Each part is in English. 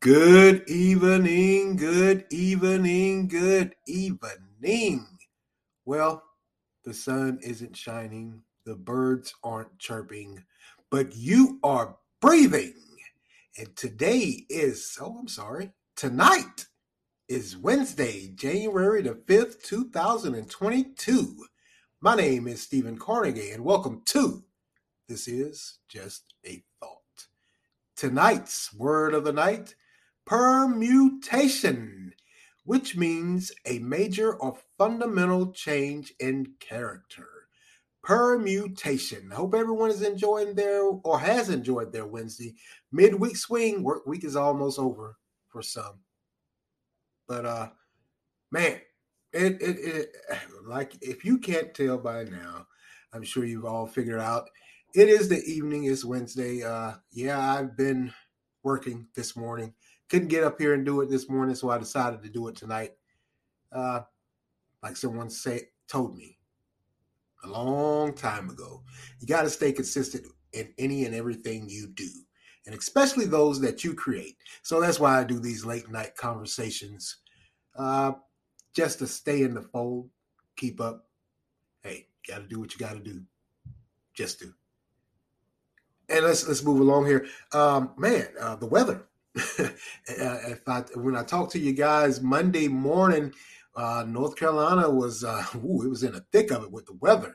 Good evening. Well, the sun isn't shining, the birds aren't chirping, but you are breathing. And tonight is Wednesday, January the 5th, 2022. My name is Stephen Carnegie, and welcome to This Is Just a Thought. Tonight's word of the night: permutation, which means a major or fundamental change in character. Permutation. I hope everyone is enjoying has enjoyed their Wednesday. Midweek swing. Work week is almost over for some. But man, it like if you can't tell by now, I'm sure you've all figured out it is the evening, it's Wednesday. I've been working this morning. Couldn't get up here and do it this morning, so I decided to do it tonight. Like someone told me a long time ago, you got to stay consistent in any and everything you do, and especially those that you create. So that's why I do these late night conversations, just to stay in the fold, keep up. Hey, got to do what you got to do. Just do. And let's move along here. The weather. When I talked to you guys Monday morning, North Carolina was in the thick of it with the weather.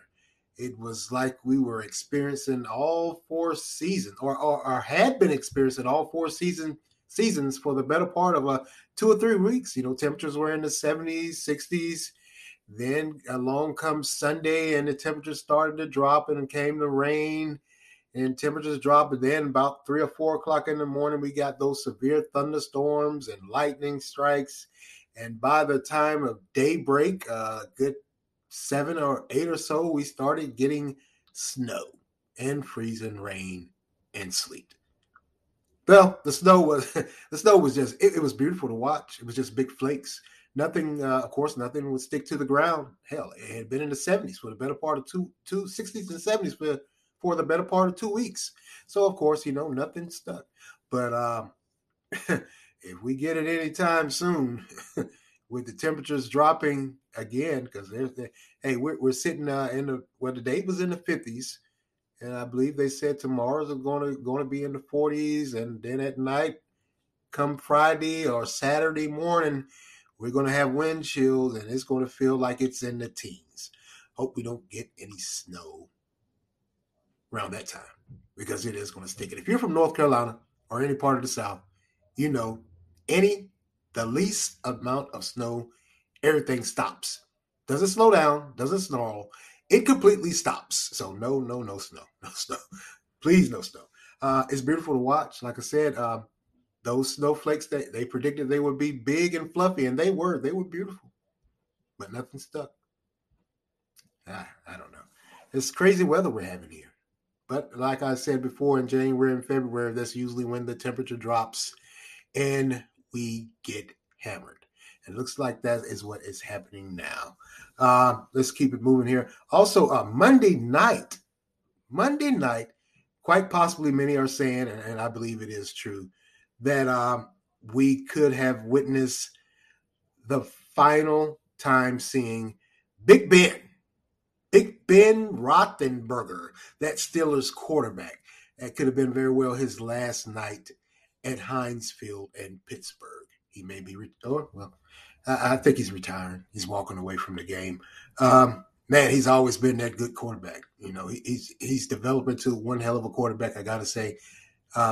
It was like we were experiencing all four seasons, or had been experiencing all four seasons for the better part of 2 or 3 weeks. You know, temperatures were in the 70s, 60s. Then along comes Sunday, and the temperatures started to drop, and came the rain. And temperatures dropped, and then about 3 or 4 o'clock in the morning, we got those severe thunderstorms and lightning strikes. And by the time of daybreak, a good 7 or 8 or so, we started getting snow and freezing rain and sleet. Well, the snow was just, it was beautiful to watch. It was just big flakes. Nothing would stick to the ground. Hell, it had been in the 70s for the better part of 60s and 70s for the better part of 2 weeks. So, of course, nothing stuck. But if we get it anytime soon with the temperatures dropping again, because we're sitting the date was in the 50s. And I believe they said tomorrow's going to be in the 40s. And then at night, come Friday or Saturday morning, we're going to have wind chills, and it's going to feel like it's in the teens. Hope we don't get any snow around that time, because it is going to stick. And if you're from North Carolina or any part of the South, the least amount of snow, everything stops. Doesn't slow down, doesn't snarl. It completely stops. So no snow. Please, no snow. It's beautiful to watch. Like I said, those snowflakes that they predicted they would be big and fluffy, and they were beautiful, but nothing stuck. I don't know. It's crazy weather we're having here. But like I said before, in January and February, that's usually when the temperature drops and we get hammered. It looks like that is what is happening now. Let's keep it moving here. Also, Monday night, quite possibly many are saying, and I believe it is true, that we could have witnessed the final time seeing Big Ben Roethlisberger, that Steelers quarterback. That could have been very well his last night at Heinz Field in Pittsburgh. He may be I think he's retiring. He's walking away from the game. He's always been that good quarterback. He's developed into one hell of a quarterback, I got to say.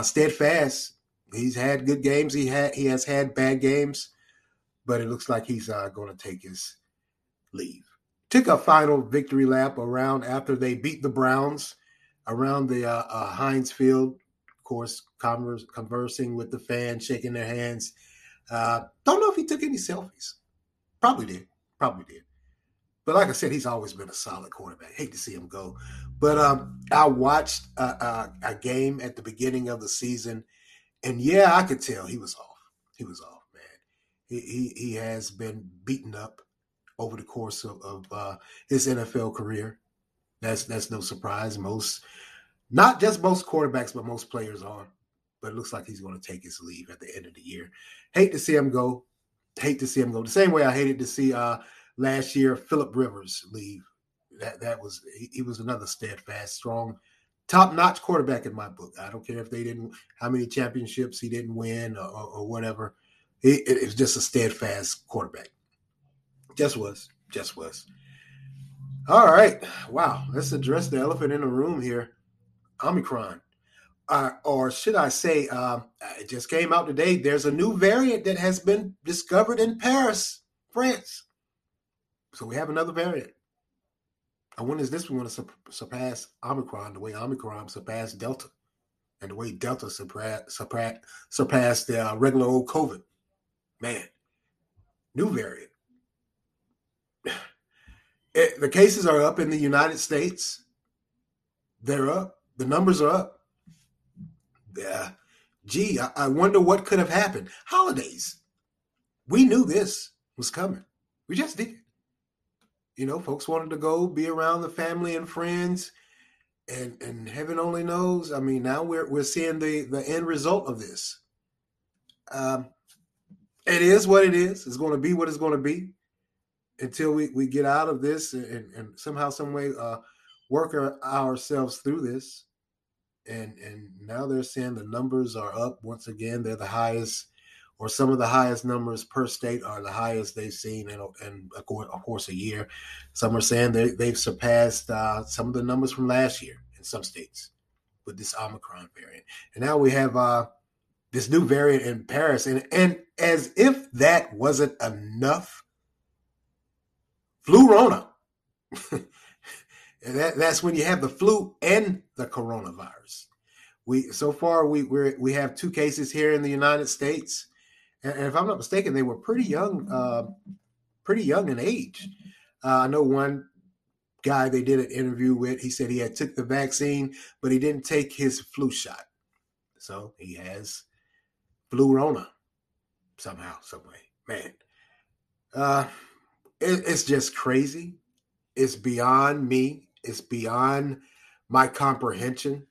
Steadfast. He's had good games. He has had bad games. But it looks like he's going to take his leave. Took a final victory lap around after they beat the Browns around the Heinz Field, of course, conversing with the fans, shaking their hands. Don't know if he took any selfies. Probably did. But like I said, he's always been a solid quarterback. Hate to see him go. But I watched a game at the beginning of the season, and I could tell he was off. He was off, man. He has been beaten up over the course of his NFL career. That's no surprise. Most, not just most quarterbacks, but most players are. but it looks like he's going to take his leave at the end of the year. Hate to see him go. Hate to see him go. The same way I hated to see last year Phillip Rivers leave. That was he was another steadfast, strong, top-notch quarterback in my book. I don't care if they didn't, how many championships he didn't win or whatever. It was just a steadfast quarterback. Just was. All right. Wow. Let's address the elephant in the room here. Omicron. Or should I say, it just came out today. There's a new variant that has been discovered in Paris, France. So we have another variant. I wonder, is this one going to surpass Omicron the way Omicron surpassed Delta and the way Delta surpassed the regular old COVID? Man, new variant. The cases are up in the United States. They're up. The numbers are up. Gee, I wonder what could have happened. Holidays. We knew this was coming. We just did. You know, folks wanted to go be around the family and friends, and heaven only knows. I mean, now we're seeing the end result of this. It is what it is. It's going to be what it's going to be until we get out of this and somehow, some way, work ourselves through this. And now they're saying the numbers are up once again. They're the highest, or some of the highest numbers per state are the highest they've seen in of course a year. Some are saying they've surpassed some of the numbers from last year in some states with this Omicron variant. And now we have this new variant in Paris. And as if that wasn't enough, Flu-rona. And that's when you have the flu and the coronavirus. So far we have two cases here in the United States, and if I'm not mistaken, they were pretty young in age. I know one guy they did an interview with. He said he had took the vaccine, but he didn't take his flu shot, so he has Flu-rona somehow, some way. Man, it's just crazy. It's beyond me. It's beyond my comprehension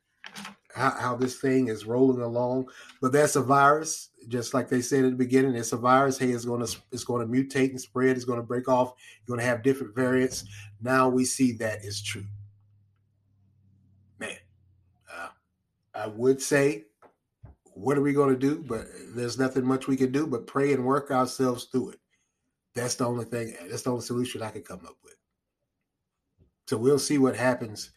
how this thing is rolling along. But that's a virus, just like they said at the beginning. It's a virus. Hey, it's going to mutate and spread. It's going to break off. You're going to have different variants. Now we see that is true. Man, I would say, what are we going to do? But there's nothing much we can do but pray and work ourselves through it. That's the only thing. That's the only solution I could come up with. So we'll see what happens,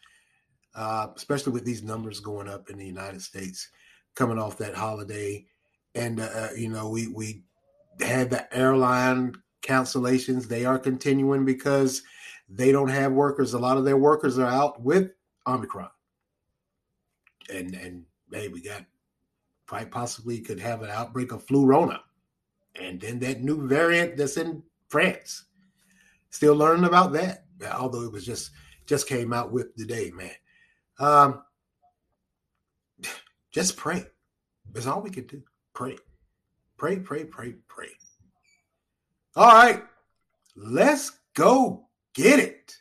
especially with these numbers going up in the United States, coming off that holiday. And, you know, we had the airline cancellations. They are continuing because they don't have workers. A lot of their workers are out with Omicron. And hey, we got quite possibly could have an outbreak of Flu-rona. And then that new variant that's in France. Still learning about that. Although it was just came out with today, man. Just pray. That's all we can do. Pray. All right. Let's go get it.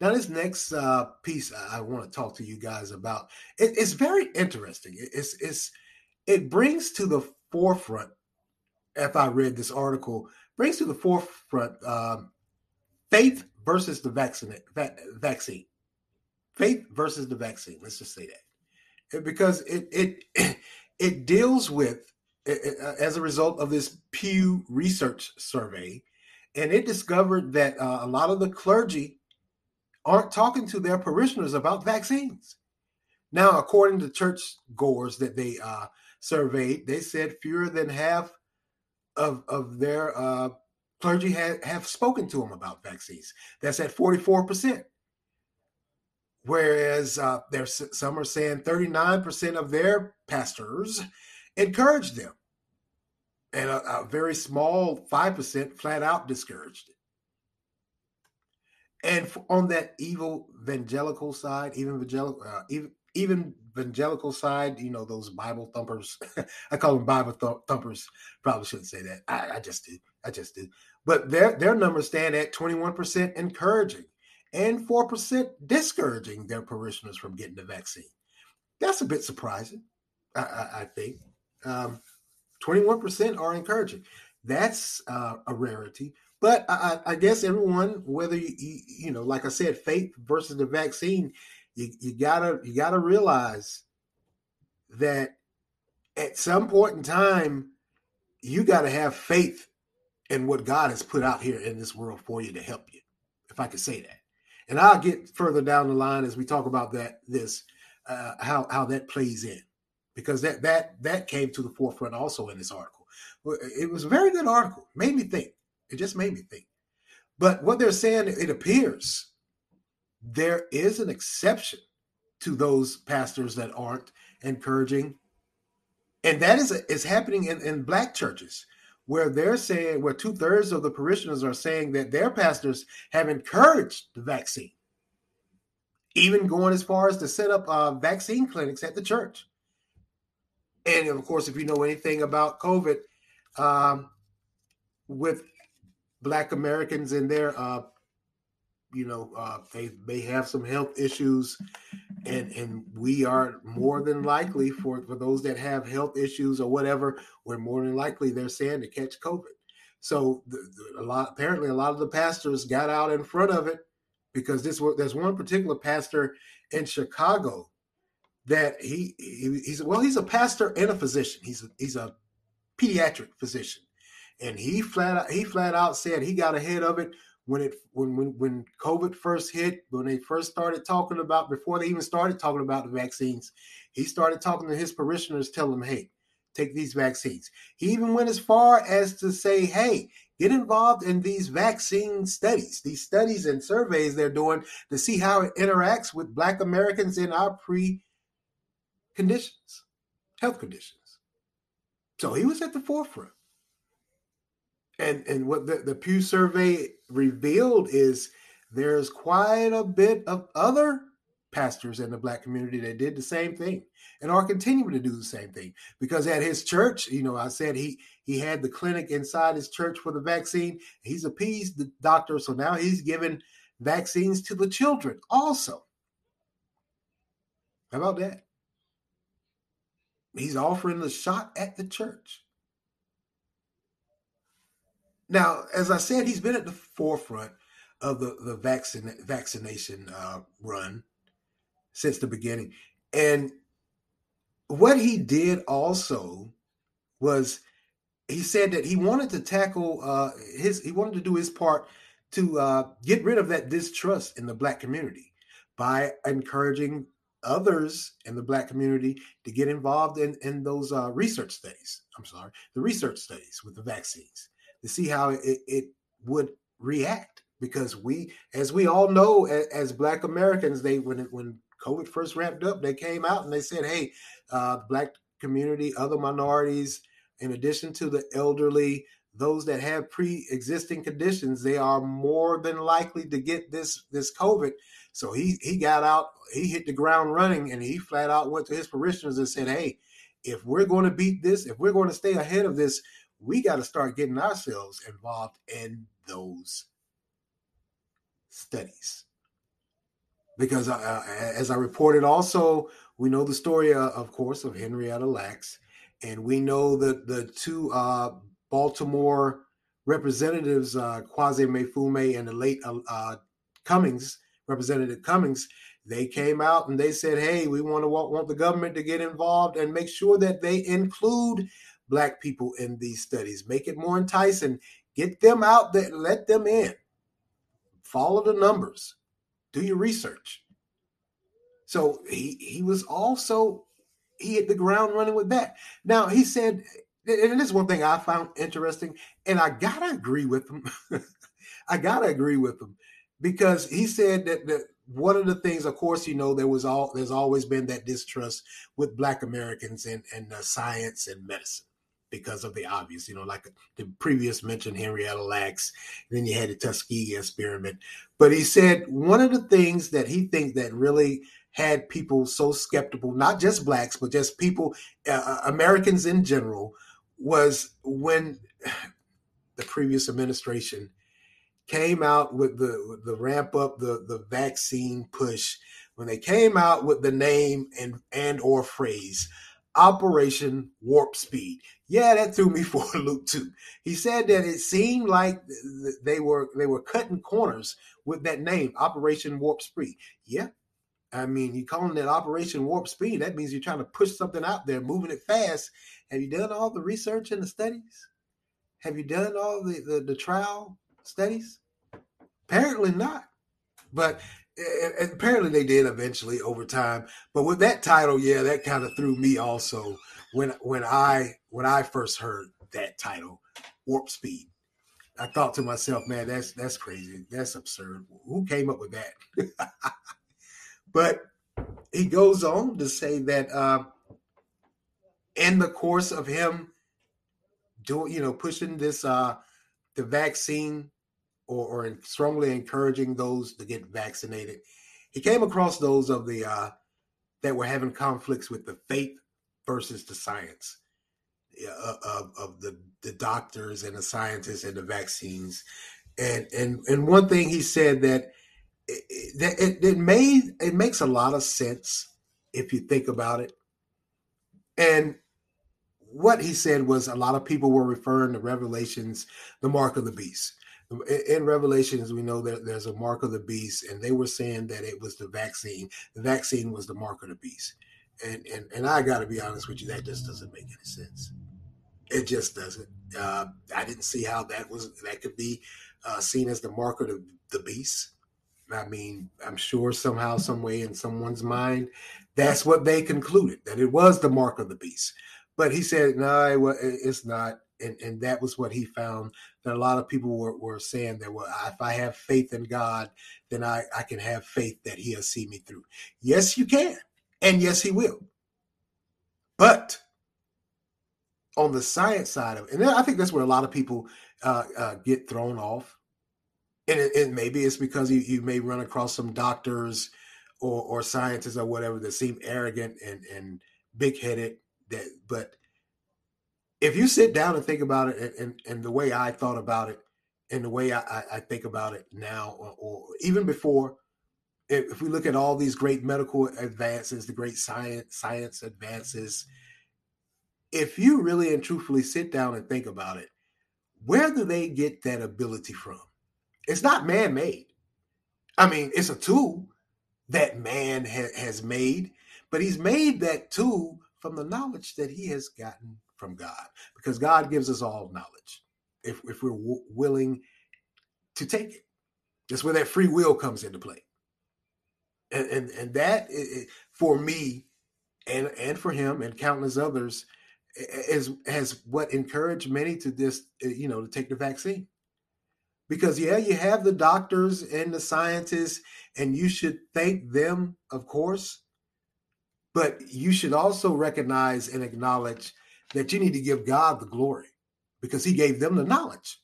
Now, this next piece I want to talk to you guys about. It's very interesting. It brings to the forefront, if I read this article, brings to the forefront faith versus the vaccine. Faith versus the vaccine. Let's just say that. Because it deals with, as a result of this Pew Research Survey, and it discovered that a lot of the clergy aren't talking to their parishioners about vaccines. Now, according to churchgoers that they surveyed, they said fewer than half of their clergy have spoken to them about vaccines. That's at 44%. Whereas some are saying 39% of their pastors encourage them. And a very small 5% flat out discouraged it. And on that evangelical side, you know, those Bible thumpers, I call them Bible thumpers. Probably shouldn't say that. I just do. But their numbers stand at 21% encouraging and 4% discouraging their parishioners from getting the vaccine. That's a bit surprising. I think. 21% are encouraging. That's a rarity. But I guess everyone, whether you know, like I said, faith versus the vaccine, you gotta realize that at some point in time, you gotta have faith in what God has put out here in this world for you to help you, if I could say that. And I'll get further down the line as we talk about how that plays in, because that came to the forefront also in this article. It was a very good article. Made me think. It just made me think. But what they're saying, it appears there is an exception to those pastors that aren't encouraging. And that is happening in black churches, where they're saying, where 2/3 of the parishioners are saying that their pastors have encouraged the vaccine, even going as far as to set up vaccine clinics at the church. And of course, if you know anything about COVID, with Black Americans in their, they may have some health issues, and we are more than likely, for those that have health issues or whatever, we're more than likely, they're saying, to catch COVID. So apparently a lot of the pastors got out in front of it, because there's one particular pastor in Chicago that he's a pastor and a physician. He's a pediatric physician. And he flat out said he got ahead of it when COVID first hit, when they first started talking about, before they even started talking about the vaccines, he started talking to his parishioners, telling them, hey, take these vaccines. He even went as far as to say, hey, get involved in these vaccine studies, these studies and surveys they're doing to see how it interacts with Black Americans in our preconditions, health conditions. So he was at the forefront. And what the Pew survey revealed is there's quite a bit of other pastors in the Black community that did the same thing and are continuing to do the same thing. Because at his church, you know, I said he had the clinic inside his church for the vaccine. He's appeased the doctor, so now he's giving vaccines to the children also. How about that? He's offering the shot at the church. Now, as I said, he's been at the forefront of the vaccination run since the beginning. And what he did also was, he said that he wanted to tackle he wanted to do his part to get rid of that distrust in the Black community by encouraging others in the Black community to get involved in those research studies with the vaccines, to see how it would react. Because as we all know, as Black Americans, when COVID first ramped up, they came out and they said, hey, Black community, other minorities, in addition to the elderly, those that have pre-existing conditions, they are more than likely to get this COVID. So he got out, he hit the ground running, and he flat out went to his parishioners and said, hey, if we're going to beat this, if we're going to stay ahead of this, we got to start getting ourselves involved in those studies. Because as I reported also, we know the story, of course, of Henrietta Lacks. And we know that the two Baltimore representatives, Kwasi Mfume and the late Cummings, Representative Cummings, they came out and they said, hey, we want the government to get involved and make sure that they include Black people in these studies, make it more enticing, get them out there, let them in, follow the numbers, do your research. So he was also, he hit the ground running with that. Now he said, and this is one thing I found interesting, and I gotta agree with him, because he said that one of the things, of course, you know, there's always been that distrust with Black Americans and science and medicine, because of the obvious, you know, like the previous mentioned Henrietta Lacks, then you had the Tuskegee experiment. But he said one of the things that he thinks that really had people so skeptical, not just Blacks, but just people, Americans in general, was when the previous administration came out with the ramp up, the vaccine push, when they came out with the name and or phrase, Operation Warp Speed. Yeah, that threw me for a loop too. He said that it seemed like they were cutting corners with that name, Operation Warp Speed. Yeah, I mean, you calling that Operation Warp Speed, that means you're trying to push something out there, moving it fast. Have you done all the research and the studies? Have you done all the trial studies? Apparently not, but apparently they did eventually over time. But with that title, yeah, that kind of threw me also when I first heard that title, Warp Speed. I thought to myself, man, that's crazy. That's absurd. Who came up with that? But he goes on to say that in the course of him doing, pushing this the vaccine or strongly encouraging those to get vaccinated, he came across those of the that were having conflicts with the faith versus the science of the doctors and the scientists and the vaccines. And one thing he said that it makes a lot of sense if you think about it. And what he said was a lot of people were referring to Revelations, the mark of the beast. In Revelations, we know that there's a mark of the beast, and they were saying that it was the vaccine. The vaccine was the mark of the beast. And I got to be honest with you, that just doesn't make any sense. It just doesn't. I didn't see how that could be seen as the mark of the beast. I mean, I'm sure somehow, some way in someone's mind, that's what they concluded, that it was the mark of the beast. But he said, no, it's not. And that was what he found, that a lot of people were saying that, well, if I have faith in God, then I can have faith that he'll see me through. Yes, you can. And yes, he will. But on the science side of it, and I think that's where a lot of people get thrown off. And it maybe it's because you may run across some doctors or scientists or whatever that seem arrogant and big-headed. But if you sit down and think about it, and the way I thought about it, and the way I think about it now, or even before, if we look at all these great medical advances, the great science advances, if you really and truthfully sit down and think about it, where do they get that ability from? It's not man-made. I mean, it's a tool that man has made, but he's made that tool from the knowledge that he has gotten from God, because God gives us all knowledge if we're willing to take it. That's where that free will comes into play. And that is, for me and for him and countless others, has what encouraged many to this, to take the vaccine. Because, yeah, you have the doctors and the scientists, and you should thank them, of course. But you should also recognize and acknowledge that you need to give God the glory, because he gave them the knowledge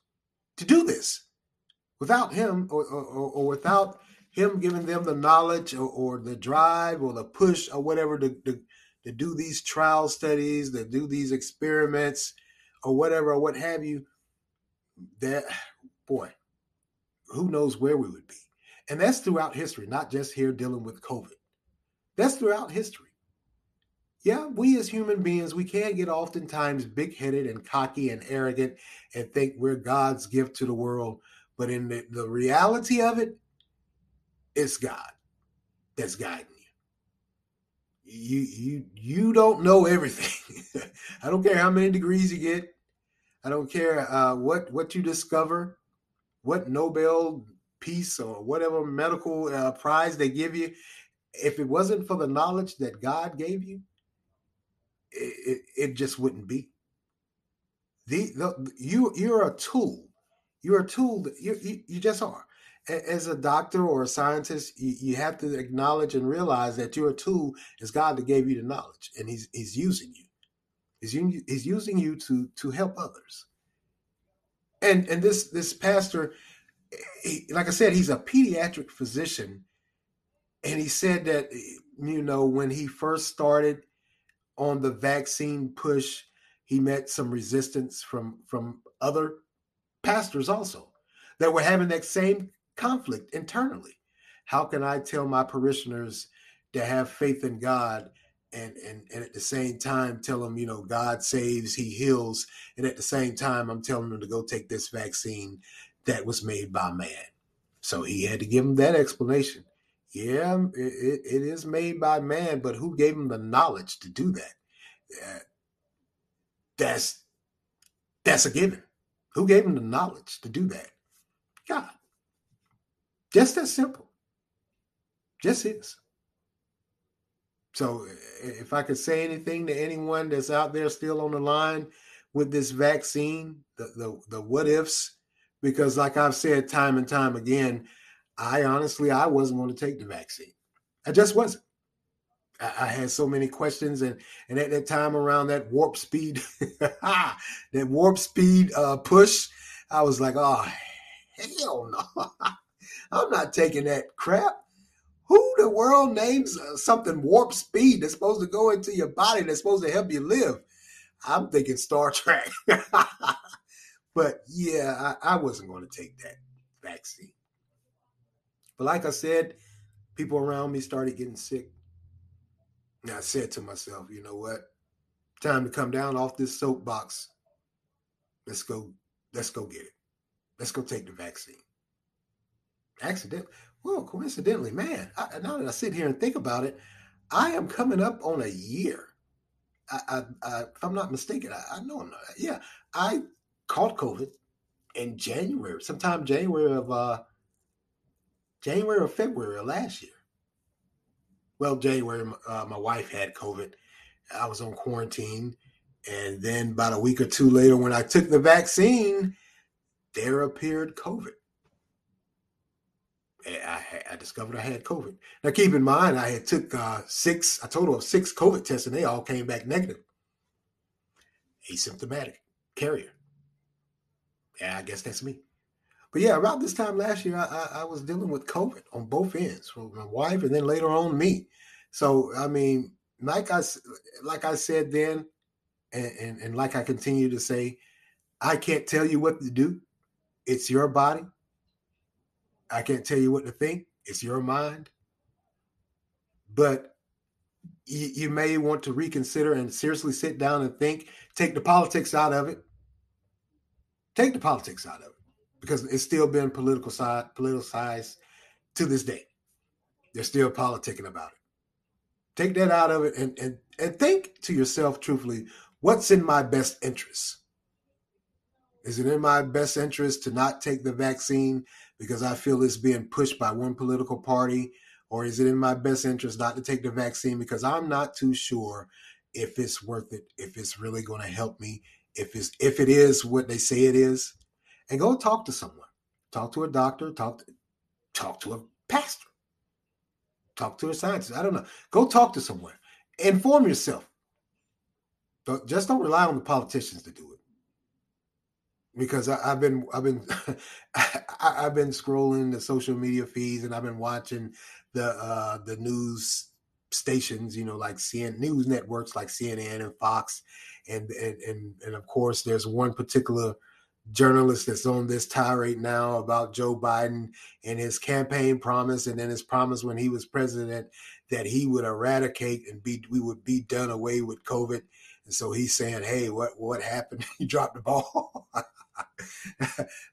to do this. Without him or without him giving them the knowledge or the drive or the push or whatever to do these trial studies, to do these experiments or whatever, or what have you, that, boy, who knows where we would be. And that's throughout history, not just here dealing with COVID. That's throughout history. Yeah, we as human beings, we can get oftentimes big-headed and cocky and arrogant and think we're God's gift to the world. But in the reality of it, it's God that's guiding you. You don't know everything. I don't care how many degrees you get. I don't care what you discover, what Nobel Peace or whatever medical prize they give you. If it wasn't for the knowledge that God gave you, it just wouldn't be. You're a tool. You're a tool. You just are. As a doctor or a scientist, you have to acknowledge and realize that you're a tool. It's God that gave you the knowledge, and He's using you. He's using you to help others. And this pastor, like I said, he's a pediatric physician. And he said that, when he first started on the vaccine push, he met some resistance from other pastors also that were having that same conflict internally. How can I tell my parishioners to have faith in God and at the same time tell them, you know, God saves, he heals. And at the same time, I'm telling them to go take this vaccine that was made by man. So he had to give them that explanation. Yeah, it is made by man, but who gave him the knowledge to do that? That's a given. Who gave him the knowledge to do that? God. Just that simple. Just is. So if I could say anything to anyone that's out there still on the line with this vaccine, the what ifs, because like I've said time and time again, I wasn't going to take the vaccine. I just wasn't. I had so many questions. And at that time around that warp speed, push, I was like, oh, hell no. I'm not taking that crap. Who the world names something warp speed that's supposed to go into your body, that's supposed to help you live? I'm thinking Star Trek. But yeah, I wasn't going to take that vaccine. But like I said, people around me started getting sick. And I said to myself, you know what? Time to come down off this soapbox. Let's go get it. Let's go take the vaccine. Coincidentally, man, now that I sit here and think about it, I am coming up on a year. If I'm not mistaken, I know I'm not. Yeah, I caught COVID in January, sometime January or February of last year. Well, January, my wife had COVID. I was on quarantine. And then about a week or two later, when I took the vaccine, there appeared COVID. I discovered I had COVID. Now, keep in mind, I had took a total of 6 COVID tests, and they all came back negative. Asymptomatic carrier. Yeah, I guess that's me. But yeah, around this time last year, I was dealing with COVID on both ends, with my wife and then later on me. So, I mean, like I said then, and like I continue to say, I can't tell you what to do. It's your body. I can't tell you what to think. It's your mind. But you may want to reconsider and seriously sit down and think. Take the politics out of it. Take the politics out of it. Because it's still been politicized to this day. They're still politicking about it. Take that out of it and think to yourself truthfully, what's in my best interest? Is it in my best interest to not take the vaccine because I feel it's being pushed by one political party? Or is it in my best interest not to take the vaccine because I'm not too sure if it's worth it, if it's really going to help me, if it is what they say it is? And go talk to someone. Talk to a doctor. Talk to a pastor. Talk to a scientist. I don't know. Go talk to someone. Inform yourself. Just don't rely on the politicians to do it. Because I've been scrolling the social media feeds, and I've been watching the news stations, you know, like CNN news networks like CNN and Fox, and of course there's one particular journalist that's on this tirade now about Joe Biden and his campaign promise, and then his promise when he was president that he would eradicate and we would be done away with COVID. And so he's saying, hey, what happened? He dropped the ball.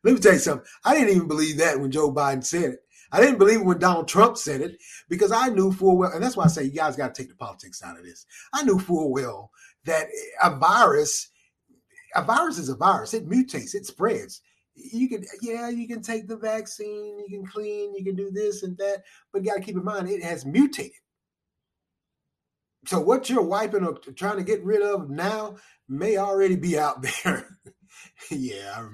Let me tell you something. I didn't even believe that when Joe Biden said it. I didn't believe it when Donald Trump said it, because I knew full well, and that's why I say you guys got to take the politics out of this. I knew full well that a virus is a virus. It mutates. It spreads. You can take the vaccine. You can clean. You can do this and that. But you got to keep in mind, it has mutated. So what you're wiping or trying to get rid of now may already be out there. Yeah,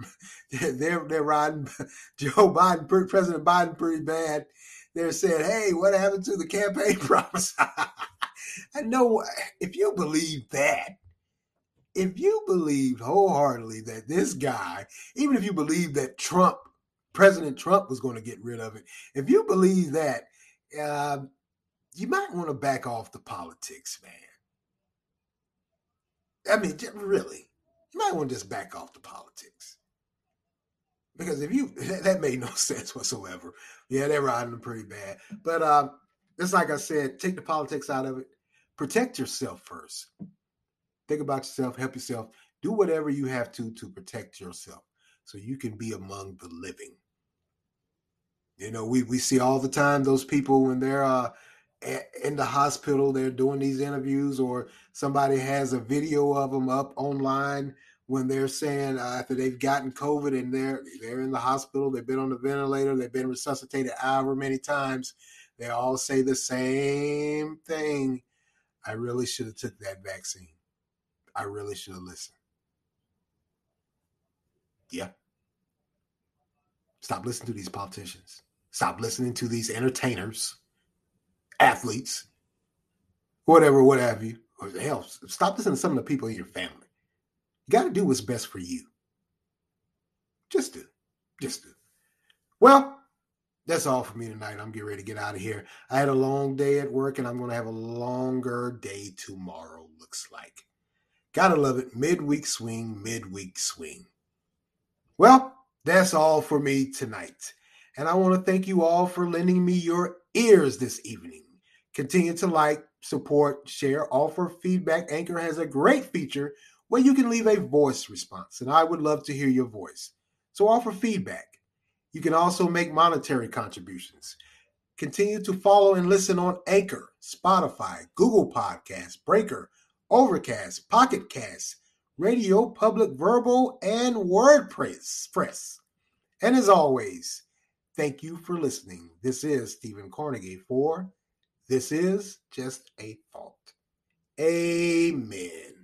they're riding Joe Biden, President Biden, pretty bad. They're saying, hey, what happened to the campaign promise? I know if you believe that, if you believed wholeheartedly that this guy, even if you believed that Trump, President Trump was going to get rid of it, if you believe that, you might want to back off the politics, man. I mean, really, you might want to just back off the politics. Because that made no sense whatsoever. Yeah, they're riding them pretty bad. But just like I said, take the politics out of it. Protect yourself first. Think about yourself, help yourself. Do whatever you have to protect yourself so you can be among the living. You know, we see all the time those people when they're in the hospital, they're doing these interviews, or somebody has a video of them up online when they're saying after they've gotten COVID and they're in the hospital, they've been on the ventilator, they've been resuscitated however many times, they all say the same thing. I really should have took that vaccine. I really should have listened. Yeah. Stop listening to these politicians. Stop listening to these entertainers, athletes, whatever, what have you. Or hell, stop listening to some of the people in your family. You got to do what's best for you. Just do. Just do. Well, that's all for me tonight. I'm getting ready to get out of here. I had a long day at work, and I'm going to have a longer day tomorrow, looks like. Gotta love it. Midweek swing, midweek swing. Well, that's all for me tonight. And I want to thank you all for lending me your ears this evening. Continue to like, support, share, offer feedback. Anchor has a great feature where you can leave a voice response, and I would love to hear your voice. So offer feedback. You can also make monetary contributions. Continue to follow and listen on Anchor, Spotify, Google Podcasts, Breaker, Overcast, Pocket Cast, Radio Public, Verbal, and WordPress. And as always, thank you for listening. This is Stephen Carnegie for This Is Just a Thought. Amen.